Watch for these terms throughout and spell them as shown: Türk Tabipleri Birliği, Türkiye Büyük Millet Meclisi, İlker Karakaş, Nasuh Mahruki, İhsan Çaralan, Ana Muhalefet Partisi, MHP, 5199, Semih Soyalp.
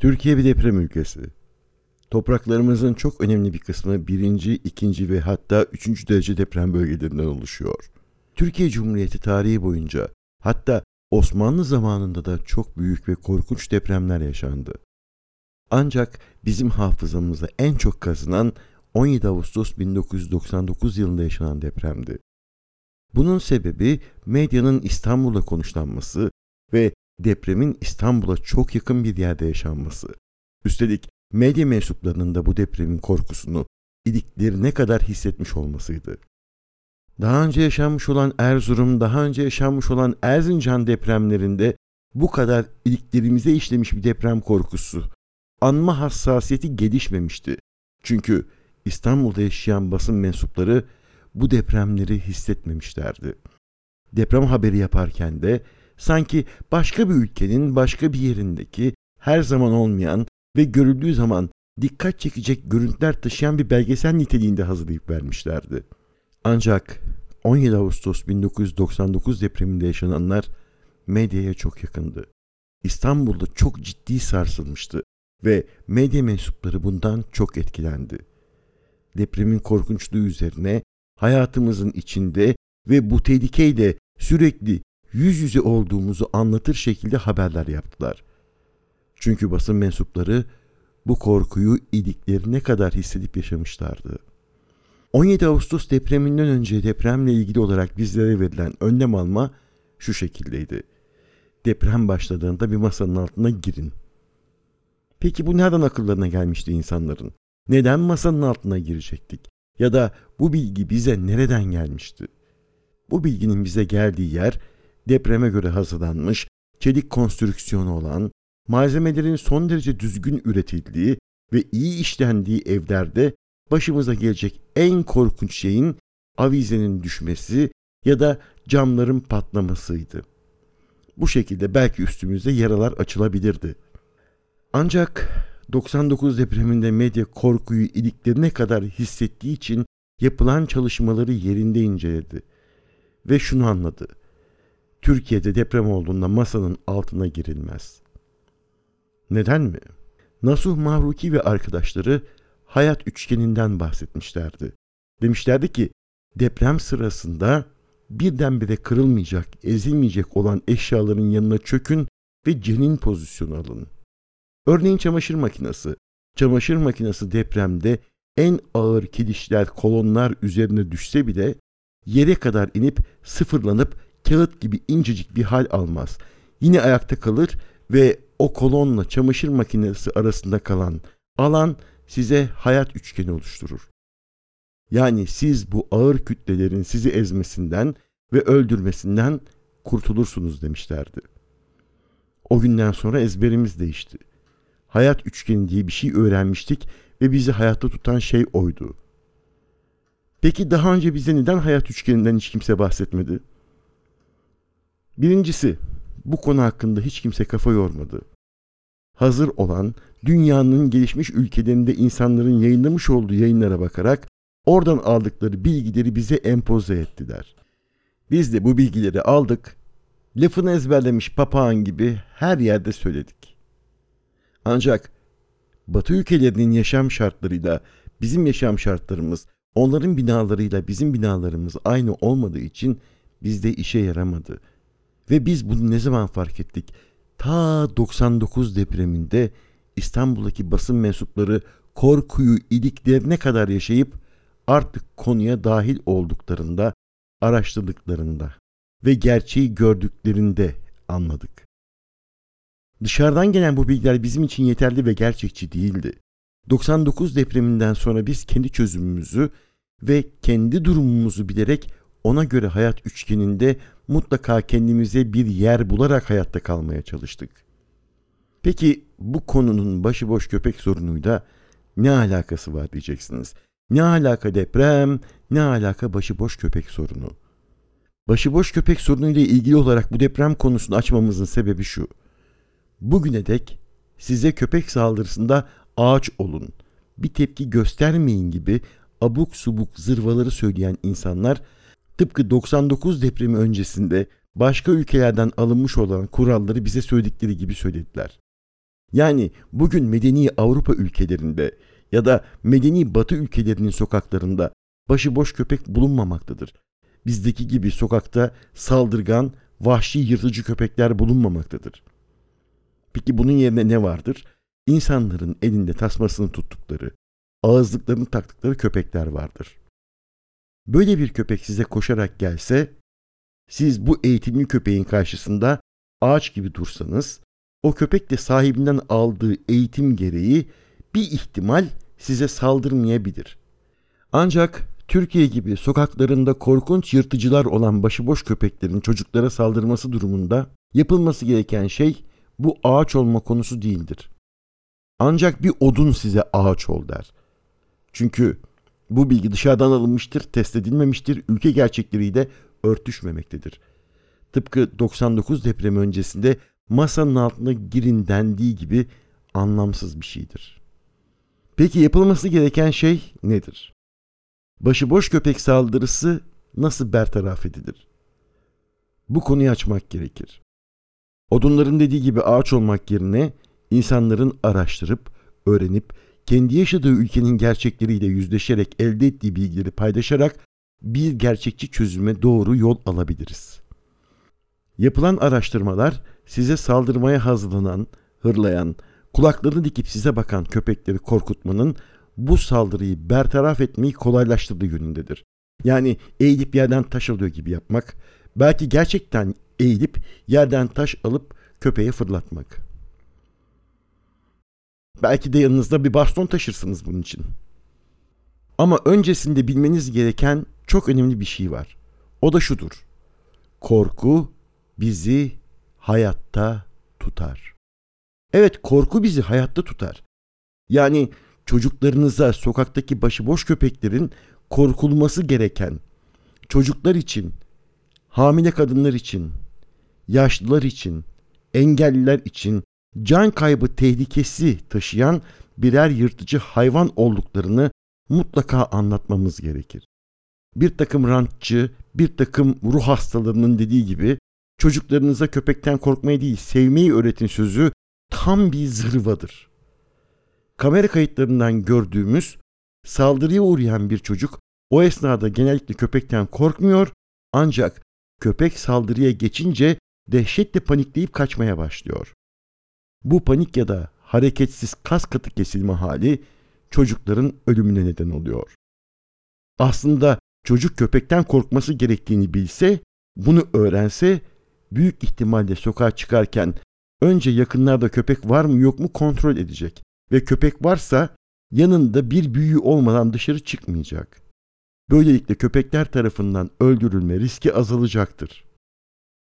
Türkiye bir deprem ülkesi. Topraklarımızın çok önemli bir kısmı 1. 2. ve hatta 3. derece deprem bölgelerinden oluşuyor. Türkiye Cumhuriyeti tarihi boyunca hatta Osmanlı zamanında da çok büyük ve korkunç depremler yaşandı. Ancak bizim hafızamızda en çok kazınan 17 Ağustos 1999 yılında yaşanan depremdi. Bunun sebebi medyanın İstanbul'la konuşlanması ve depremin İstanbul'a çok yakın bir yerde yaşanması. Üstelik medya mensuplarının da bu depremin korkusunu iliklerine kadar hissetmiş olmasıydı. Daha önce yaşanmış olan Erzincan depremlerinde bu kadar iliklerimize işlemiş bir deprem korkusu, anma hassasiyeti gelişmemişti. Çünkü İstanbul'da yaşayan basın mensupları bu depremleri hissetmemişlerdi. Deprem haberi yaparken de sanki başka bir ülkenin başka bir yerindeki her zaman olmayan ve görüldüğü zaman dikkat çekecek görüntüler taşıyan bir belgesel niteliğinde hazırlayıp vermişlerdi. Ancak 17 Ağustos 1999 depreminde yaşananlar medyaya çok yakındı. İstanbul'da çok ciddi sarsılmıştı ve medya mensupları bundan çok etkilendi. Depremin korkunçluğu üzerine hayatımızın içinde ve bu tehlikeyle sürekli yüz yüze olduğumuzu anlatır şekilde haberler yaptılar. Çünkü basın mensupları bu korkuyu iliklerine kadar hissedip yaşamışlardı. 17 Ağustos depreminden önce depremle ilgili olarak bizlere verilen önlem alma şu şekildeydi. Deprem başladığında bir masanın altına girin. Peki bu nereden akıllarına gelmişti insanların? Neden masanın altına girecektik? Ya da bu bilgi bize nereden gelmişti? Bu bilginin bize geldiği yer depreme göre hazırlanmış, çelik konstrüksiyonu olan, malzemelerin son derece düzgün üretildiği ve iyi işlendiği evlerde başımıza gelecek en korkunç şeyin avizenin düşmesi ya da camların patlamasıydı. Bu şekilde belki üstümüzde yaralar açılabilirdi. Ancak 99 depreminde medya korkuyu iliklerine kadar hissettiği için yapılan çalışmaları yerinde inceledi ve şunu anladı. Türkiye'de deprem olduğunda masanın altına girilmez. Neden mi? Nasuh Mahruki ve arkadaşları hayat üçgeninden bahsetmişlerdi. Demişlerdi ki deprem sırasında birdenbire kırılmayacak, ezilmeyecek olan eşyaların yanına çökün ve cenin pozisyonu alın. Örneğin çamaşır makinesi. Çamaşır makinesi depremde en ağır kirişler, kolonlar üzerine düşse bile yere kadar inip sıfırlanıp kağıt gibi incecik bir hal almaz. Yine ayakta kalır ve o kolonla çamaşır makinesi arasında kalan alan size hayat üçgeni oluşturur. Yani siz bu ağır kütlelerin sizi ezmesinden ve öldürmesinden kurtulursunuz demişlerdi. O günden sonra ezberimiz değişti. Hayat üçgeni diye bir şey öğrenmiştik ve bizi hayatta tutan şey oydu. Peki daha önce bize neden hayat üçgeninden hiç kimse bahsetmedi? Birincisi, bu konu hakkında hiç kimse kafa yormadı. Hazır olan, dünyanın gelişmiş ülkelerinde insanların yayınlamış olduğu yayınlara bakarak oradan aldıkları bilgileri bize empoze ettiler. Biz de bu bilgileri aldık, lafını ezberlemiş papağan gibi her yerde söyledik. Ancak Batı ülkelerinin yaşam şartlarıyla bizim yaşam şartlarımız, onların binalarıyla bizim binalarımız aynı olmadığı için bizde işe yaramadı. Ve biz bunu ne zaman fark ettik? Ta 99 depreminde İstanbul'daki basın mensupları korkuyu iliklerine kadar yaşayıp artık konuya dahil olduklarında, araştırdıklarında ve gerçeği gördüklerinde anladık. Dışarıdan gelen bu bilgiler bizim için yeterli ve gerçekçi değildi. 99 depreminden sonra biz kendi çözümümüzü ve kendi durumumuzu bilerek ona göre hayat üçgeninde mutlaka kendimize bir yer bularak hayatta kalmaya çalıştık. Peki bu konunun başıboş köpek sorunuyla ne alakası var diyeceksiniz. Ne alaka deprem, ne alaka başıboş köpek sorunu? Başıboş köpek sorunuyla ilgili olarak bu deprem konusunu açmamızın sebebi şu. Bugüne dek size köpek saldırısında ağaç olun, bir tepki göstermeyin gibi abuk subuk zırvaları söyleyen insanlar tıpkı 99 depremi öncesinde başka ülkelerden alınmış olan kuralları bize söyledikleri gibi söylediler. Yani bugün medeni Avrupa ülkelerinde ya da medeni Batı ülkelerinin sokaklarında başıboş köpek bulunmamaktadır. Bizdeki gibi sokakta saldırgan, vahşi yırtıcı köpekler bulunmamaktadır. Peki bunun yerine ne vardır? İnsanların elinde tasmasını tuttukları, ağızlıklarını taktıkları köpekler vardır. Böyle bir köpek size koşarak gelse, siz bu eğitimli köpeğin karşısında ağaç gibi dursanız, o köpek de sahibinden aldığı eğitim gereği bir ihtimal size saldırmayabilir. Ancak Türkiye gibi sokaklarında korkunç yırtıcılar olan başıboş köpeklerin çocuklara saldırması durumunda yapılması gereken şey bu ağaç olma konusu değildir. Ancak bir odun size ağaç ol der. Çünkü bu bilgi dışarıdan alınmıştır, test edilmemiştir, ülke gerçekleriyle örtüşmemektedir. Tıpkı 99 depremi öncesinde masanın altına girin dendiği gibi anlamsız bir şeydir. Peki yapılması gereken şey nedir? Başıboş köpek saldırısı nasıl bertaraf edilir? Bu konuyu açmak gerekir. Odunların dediği gibi ağaç olmak yerine insanların araştırıp, öğrenip, kendi yaşadığı ülkenin gerçekleriyle yüzleşerek elde ettiği bilgileri paylaşarak bir gerçekçi çözüme doğru yol alabiliriz. Yapılan araştırmalar size saldırmaya hazırlanan, hırlayan, kulaklarını dikip size bakan köpekleri korkutmanın bu saldırıyı bertaraf etmeyi kolaylaştırdığı yönündedir. Yani eğilip yerden taş alıyor gibi yapmak, belki gerçekten eğilip yerden taş alıp köpeğe fırlatmak. Belki de yanınızda bir baston taşırsınız bunun için. Ama öncesinde bilmeniz gereken çok önemli bir şey var. O da şudur. Korku bizi hayatta tutar. Evet, korku bizi hayatta tutar. Yani çocuklarınıza sokaktaki başıboş köpeklerin korkulması gereken, çocuklar için, hamile kadınlar için, yaşlılar için, engelliler için can kaybı tehlikesi taşıyan birer yırtıcı hayvan olduklarını mutlaka anlatmamız gerekir. Bir takım rantçı, bir takım ruh hastalarının dediği gibi çocuklarınıza köpekten korkmayı değil, sevmeyi öğretin sözü tam bir zırvadır. Kamera kayıtlarından gördüğümüz saldırıya uğrayan bir çocuk o esnada genellikle köpekten korkmuyor, ancak köpek saldırıya geçince dehşetle panikleyip kaçmaya başlıyor. Bu panik ya da hareketsiz kas katı kesilme hali çocukların ölümüne neden oluyor. Aslında çocuk köpekten korkması gerektiğini bilse, bunu öğrense büyük ihtimalle sokağa çıkarken önce yakınlarda köpek var mı yok mu kontrol edecek ve köpek varsa yanında bir büyüğü olmadan dışarı çıkmayacak. Böylelikle köpekler tarafından öldürülme riski azalacaktır.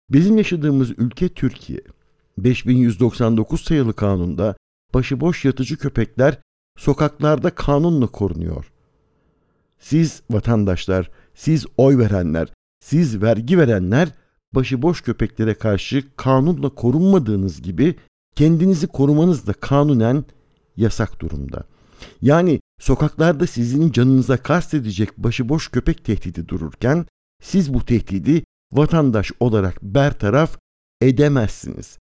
Bizim yaşadığımız ülke Türkiye. 5199 sayılı kanunda başıboş yırtıcı köpekler sokaklarda kanunla korunuyor. Siz vatandaşlar, siz oy verenler, siz vergi verenler başıboş köpeklere karşı kanunla korunmadığınız gibi kendinizi korumanız da kanunen yasak durumda. Yani sokaklarda sizin canınıza kastedecek başıboş köpek tehdidi dururken siz bu tehdidi vatandaş olarak bertaraf edemezsiniz.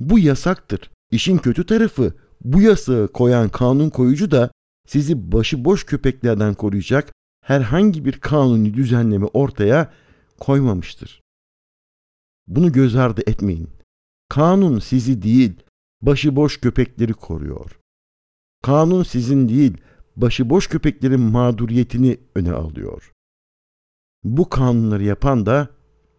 Bu yasaktır. İşin kötü tarafı, bu yasağı koyan kanun koyucu da sizi başıboş köpeklerden koruyacak herhangi bir kanuni düzenleme ortaya koymamıştır. Bunu göz ardı etmeyin. Kanun sizi değil, başıboş köpekleri koruyor. Kanun sizin değil, başıboş köpeklerin mağduriyetini öne alıyor. Bu kanunları yapan da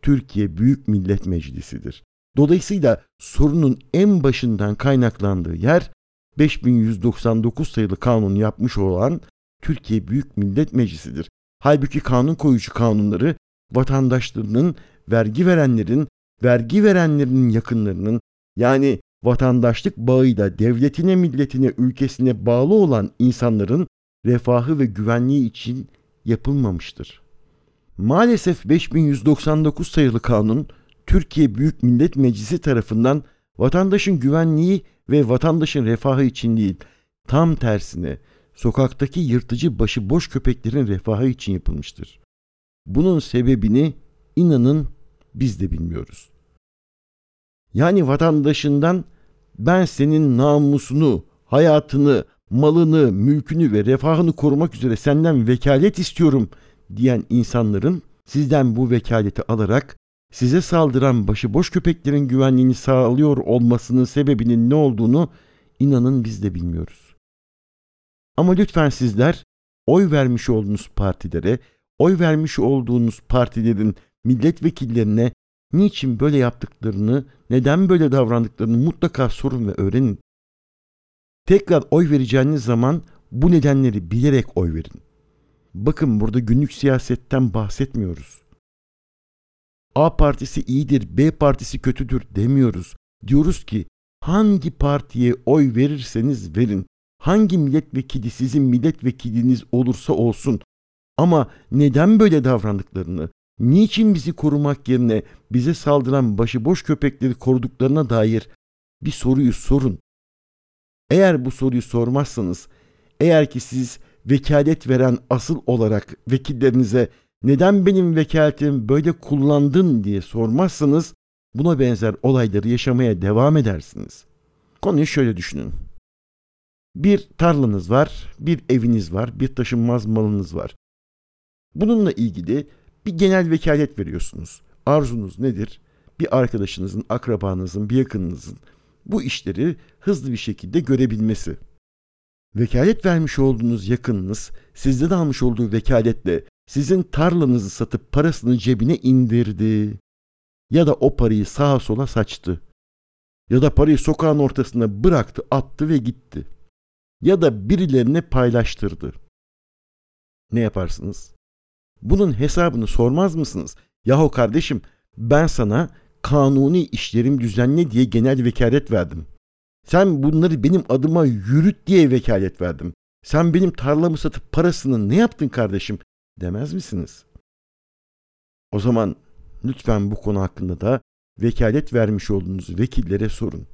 Türkiye Büyük Millet Meclisi'dir. Dolayısıyla sorunun en başından kaynaklandığı yer 5199 sayılı kanun yapmış olan Türkiye Büyük Millet Meclisi'dir. Halbuki kanun koyucu kanunları vatandaşlarının, vergi verenlerin yakınlarının, yani vatandaşlık bağıyla devletine, milletine, ülkesine bağlı olan insanların refahı ve güvenliği için yapılmamıştır. Maalesef 5199 sayılı kanun Türkiye Büyük Millet Meclisi tarafından vatandaşın güvenliği ve vatandaşın refahı için değil, tam tersine sokaktaki yırtıcı başıboş köpeklerin refahı için yapılmıştır. Bunun sebebini inanın biz de bilmiyoruz. Yani vatandaşından ben senin namusunu, hayatını, malını, mülkünü ve refahını korumak üzere senden vekalet istiyorum diyen insanların sizden bu vekaleti alarak size saldıran başıboş köpeklerin güvenliğini sağlıyor olmasının sebebinin ne olduğunu inanın biz de bilmiyoruz. Ama lütfen sizler oy vermiş olduğunuz partilerin milletvekillerine niçin böyle yaptıklarını, neden böyle davrandıklarını mutlaka sorun ve öğrenin. Tekrar oy vereceğiniz zaman bu nedenleri bilerek oy verin. Bakın, burada günlük siyasetten bahsetmiyoruz. A partisi iyidir, B partisi kötüdür demiyoruz. Diyoruz ki hangi partiye oy verirseniz verin, hangi milletvekili sizin milletvekiliniz olursa olsun, ama neden böyle davrandıklarını, niçin bizi korumak yerine bize saldıran başıboş köpekleri koruduklarına dair bir soruyu sorun. Eğer bu soruyu sormazsanız, eğer ki siz vekalet veren asıl olarak vekillerinize neden benim vekaletimi böyle kullandın diye sormazsanız, buna benzer olayları yaşamaya devam edersiniz. Konuyu şöyle düşünün. Bir tarlanız var, bir eviniz var, bir taşınmaz malınız var. Bununla ilgili bir genel vekalet veriyorsunuz. Arzunuz nedir? Bir arkadaşınızın, akrabanızın, bir yakınınızın bu işleri hızlı bir şekilde görebilmesi. Vekalet vermiş olduğunuz yakınınız, sizden almış olduğu vekaletle sizin tarlanızı satıp parasını cebine indirdi. Ya da o parayı sağa sola saçtı. Ya da parayı sokağın ortasına bıraktı, attı ve gitti. Ya da birilerine paylaştırdı. Ne yaparsınız? Bunun hesabını sormaz mısınız? Yahu kardeşim, ben sana kanuni işlerim düzenle diye genel vekalet verdim. Sen bunları benim adıma yürüt diye vekalet verdim. Sen benim tarlamı satıp parasını ne yaptın kardeşim demez misiniz? O zaman lütfen bu konu hakkında da vekalet vermiş olduğunuz vekillere sorun.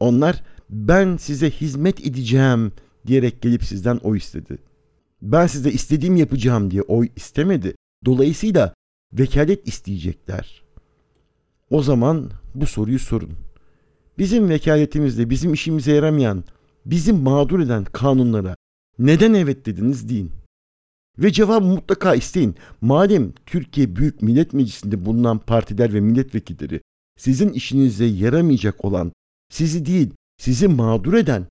Onlar ben size hizmet edeceğim diyerek gelip sizden oy istedi. Ben size istediğim yapacağım diye oy istemedi. Dolayısıyla vekalet isteyecekler. O zaman bu soruyu sorun. Bizim vekaletimizde bizim işimize yaramayan, bizi mağdur eden kanunlara neden evet dediniz deyin. Ve cevabı mutlaka isteyin. Madem Türkiye Büyük Millet Meclisi'nde bulunan partiler ve milletvekilleri sizin işinize yaramayacak olan, sizi değil, sizi mağdur eden,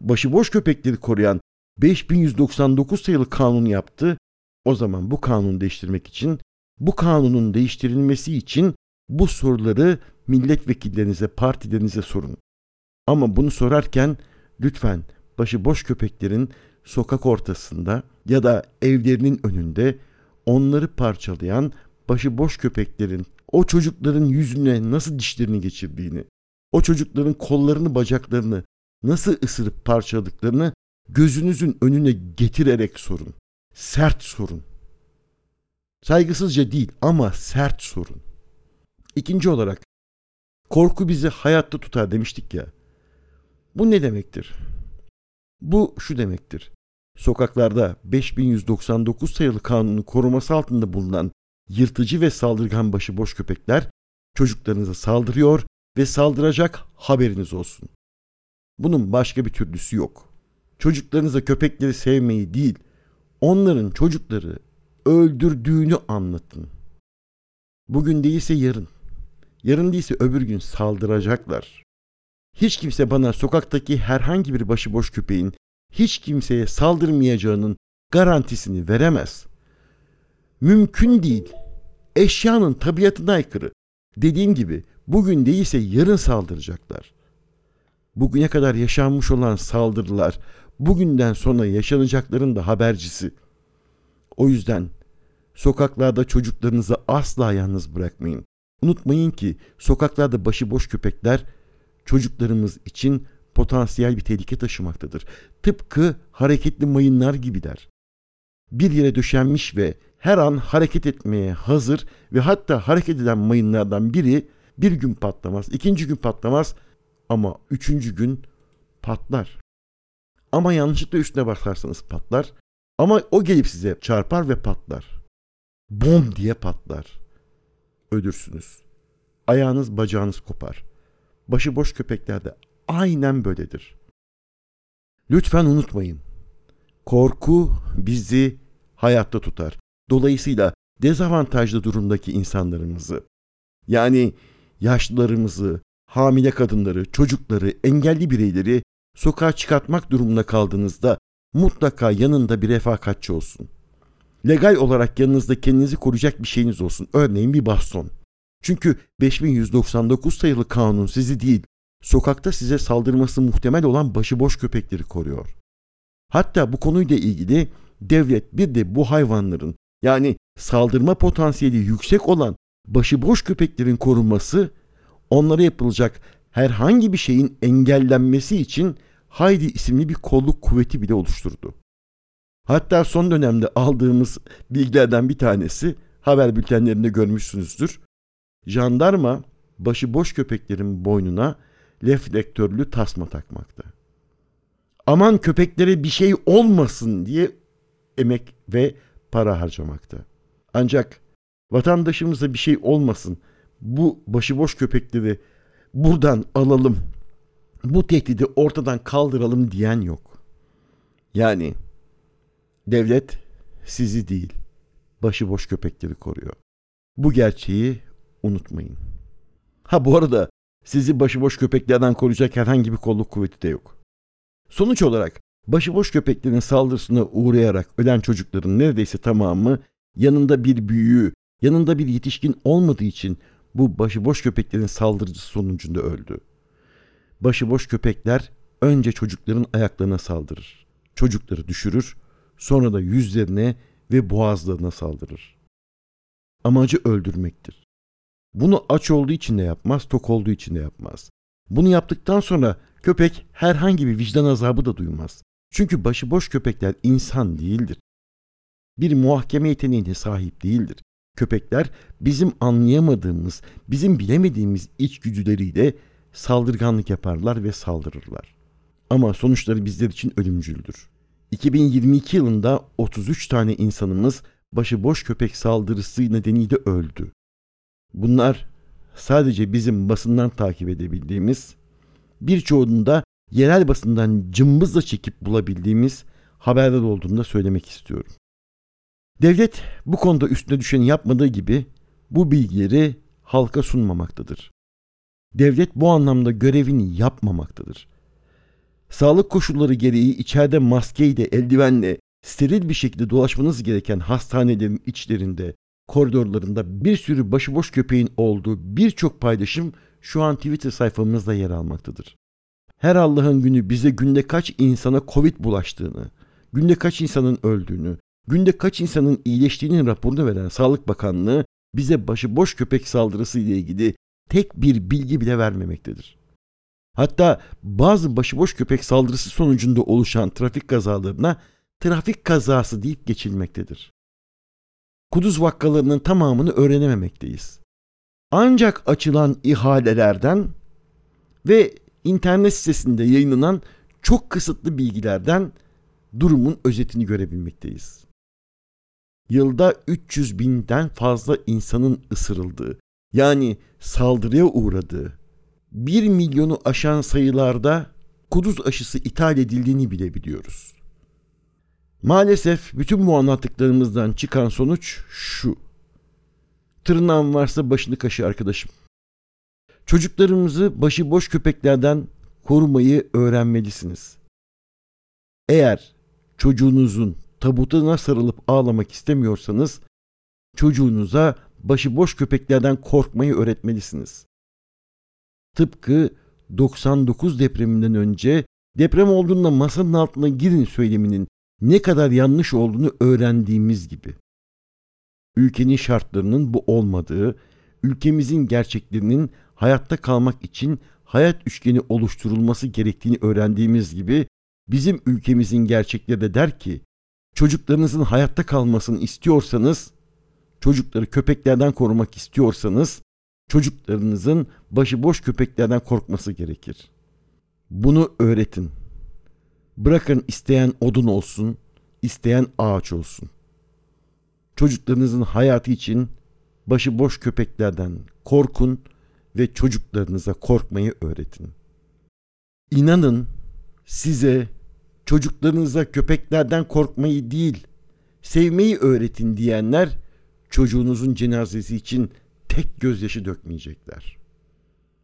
başıboş köpekleri koruyan 5199 sayılı kanun yaptı, o zaman bu kanunu değiştirmek için, bu kanunun değiştirilmesi için bu soruları milletvekillerinize, partilerinize sorun. Ama bunu sorarken lütfen başıboş köpeklerin sokak ortasında ya da evlerinin önünde onları parçalayan başıboş köpeklerin o çocukların yüzüne nasıl dişlerini geçirdiğini, o çocukların kollarını, bacaklarını nasıl ısırıp parçaladıklarını gözünüzün önüne getirerek sorun. Sert sorun. Saygısızca değil ama sert sorun. İkinci olarak, korku bizi hayatta tutar demiştik ya. Bu ne demektir? Bu şu demektir. Sokaklarda 5199 sayılı kanunun koruması altında bulunan yırtıcı ve saldırgan başıboş köpekler çocuklarınıza saldırıyor ve saldıracak, haberiniz olsun. Bunun başka bir türlüsü yok. Çocuklarınıza köpekleri sevmeyi değil, onların çocukları öldürdüğünü anlatın. Bugün değilse yarın, yarın değilse öbür gün saldıracaklar. Hiç kimse bana sokaktaki herhangi bir başıboş köpeğin hiç kimseye saldırmayacağının garantisini veremez. Mümkün değil. Eşyanın tabiatına aykırı. Dediğim gibi bugün değilse yarın saldıracaklar. Bugüne kadar yaşanmış olan saldırılar bugünden sonra yaşanacakların da habercisi. O yüzden sokaklarda çocuklarınızı asla yalnız bırakmayın. Unutmayın ki sokaklarda başıboş köpekler çocuklarımız için potansiyel bir tehlike taşımaktadır. Tıpkı hareketli mayınlar gibiler. Bir yere döşenmiş ve her an hareket etmeye hazır ve hatta hareket eden mayınlardan biri bir gün patlamaz, ikinci gün patlamaz ama üçüncü gün patlar. Ama yanlışlıkla üstüne basarsanız patlar. Ama o gelip size çarpar ve patlar. Bom diye patlar. Ölürsünüz. Ayağınız, bacağınız kopar. başıboş köpekler de aynen böyledir. Lütfen unutmayın. Korku bizi hayatta tutar. Dolayısıyla dezavantajlı durumdaki insanlarımızı, yani yaşlılarımızı, hamile kadınları, çocukları, engelli bireyleri sokağa çıkartmak durumunda kaldığınızda mutlaka yanında bir refakatçi olsun. Legal olarak yanınızda kendinizi koruyacak bir şeyiniz olsun. Örneğin bir baston. Çünkü 5199 sayılı kanun sizi değil, sokakta size saldırması muhtemel olan başıboş köpekleri koruyor. Hatta bu konuyla ilgili devlet bir de bu hayvanların, yani saldırma potansiyeli yüksek olan başıboş köpeklerin korunması, onlara yapılacak herhangi bir şeyin engellenmesi için Haydi isimli bir kolluk kuvveti bile oluşturdu. Hatta son dönemde aldığımız bilgilerden bir tanesi, haber bültenlerinde görmüşsünüzdür. Jandarma başıboş köpeklerin boynuna reflektörlü tasma takmakta. Aman köpeklere bir şey olmasın diye emek ve para harcamakta. Ancak vatandaşımıza bir şey olmasın, bu başıboş köpekleri buradan alalım, bu tehdidi ortadan kaldıralım diyen yok. Yani devlet sizi değil, başıboş köpekleri koruyor. Bu gerçeği unutmayın. Ha bu arada sizi başıboş köpeklerden koruyacak herhangi bir kolluk kuvveti de yok. Sonuç olarak başıboş köpeklerin saldırısına uğrayarak ölen çocukların neredeyse tamamı yanında bir büyüğü, yanında bir yetişkin olmadığı için bu başıboş köpeklerin saldırısı sonucunda öldü. Başıboş köpekler önce çocukların ayaklarına saldırır. Çocukları düşürür, sonra da yüzlerine ve boğazlarına saldırır. Amacı öldürmektir. Bunu aç olduğu için de yapmaz, tok olduğu için de yapmaz. Bunu yaptıktan sonra köpek herhangi bir vicdan azabı da duymaz. Çünkü başıboş köpekler insan değildir. Bir muhakeme yeteneğine sahip değildir. Köpekler bizim anlayamadığımız, bizim bilemediğimiz içgüdüleriyle saldırganlık yaparlar ve saldırırlar. Ama sonuçları bizler için ölümcüldür. 2022 yılında 33 tane insanımız başıboş köpek saldırısı nedeniyle öldü. Bunlar sadece bizim basından takip edebildiğimiz, birçoğunda yerel basından cımbızla çekip bulabildiğimiz haberler olduğunu da söylemek istiyorum. Devlet bu konuda üstüne düşeni yapmadığı gibi bu bilgileri halka sunmamaktadır. Devlet bu anlamda görevini yapmamaktadır. Sağlık koşulları gereği içeride maskeyle, eldivenle, steril bir şekilde dolaşmanız gereken hastanelerin içlerinde, koridorlarında bir sürü başıboş köpeğin olduğu birçok paylaşım şu an Twitter sayfamızda yer almaktadır. Her Allah'ın günü bize günde kaç insana Covid bulaştığını, günde kaç insanın öldüğünü, günde kaç insanın iyileştiğinin raporunu veren Sağlık Bakanlığı bize başıboş köpek saldırısı ile ilgili tek bir bilgi bile vermemektedir. Hatta bazı başıboş köpek saldırısı sonucunda oluşan trafik kazalarına trafik kazası deyip geçilmektedir. Kuduz vakalarının tamamını öğrenememekteyiz. Ancak açılan ihalelerden ve internet sitesinde yayınlanan çok kısıtlı bilgilerden durumun özetini görebilmekteyiz. Yılda 300 binden fazla insanın ısırıldığı, yani saldırıya uğradığı, 1 milyonu aşan sayılarda kuduz aşısı ithal edildiğini bile biliyoruz. Maalesef bütün bu anlattıklarımızdan çıkan sonuç şu: tırnağın varsa başını kaşı arkadaşım. Çocuklarımızı başıboş köpeklerden korumayı öğrenmelisiniz. Eğer çocuğunuzun tabutuna sarılıp ağlamak istemiyorsanız, çocuğunuza başıboş köpeklerden korkmayı öğretmelisiniz. Tıpkı 99 depreminden önce deprem olduğunda masanın altına girin söyleminin ne kadar yanlış olduğunu öğrendiğimiz gibi. Ülkenin şartlarının bu olmadığı, ülkemizin gerçeklerinin hayatta kalmak için hayat üçgeni oluşturulması gerektiğini öğrendiğimiz gibi, bizim ülkemizin gerçekleri de der ki, çocuklarınızın hayatta kalmasını istiyorsanız, çocukları köpeklerden korumak istiyorsanız, çocuklarınızın başıboş köpeklerden korkması gerekir. Bunu öğretin. Bırakın isteyen odun olsun, isteyen ağaç olsun. Çocuklarınızın hayatı için başıboş köpeklerden korkun ve çocuklarınıza korkmayı öğretin. İnanın, size çocuklarınıza köpeklerden korkmayı değil, sevmeyi öğretin diyenler çocuğunuzun cenazesi için tek gözyaşı dökmeyecekler.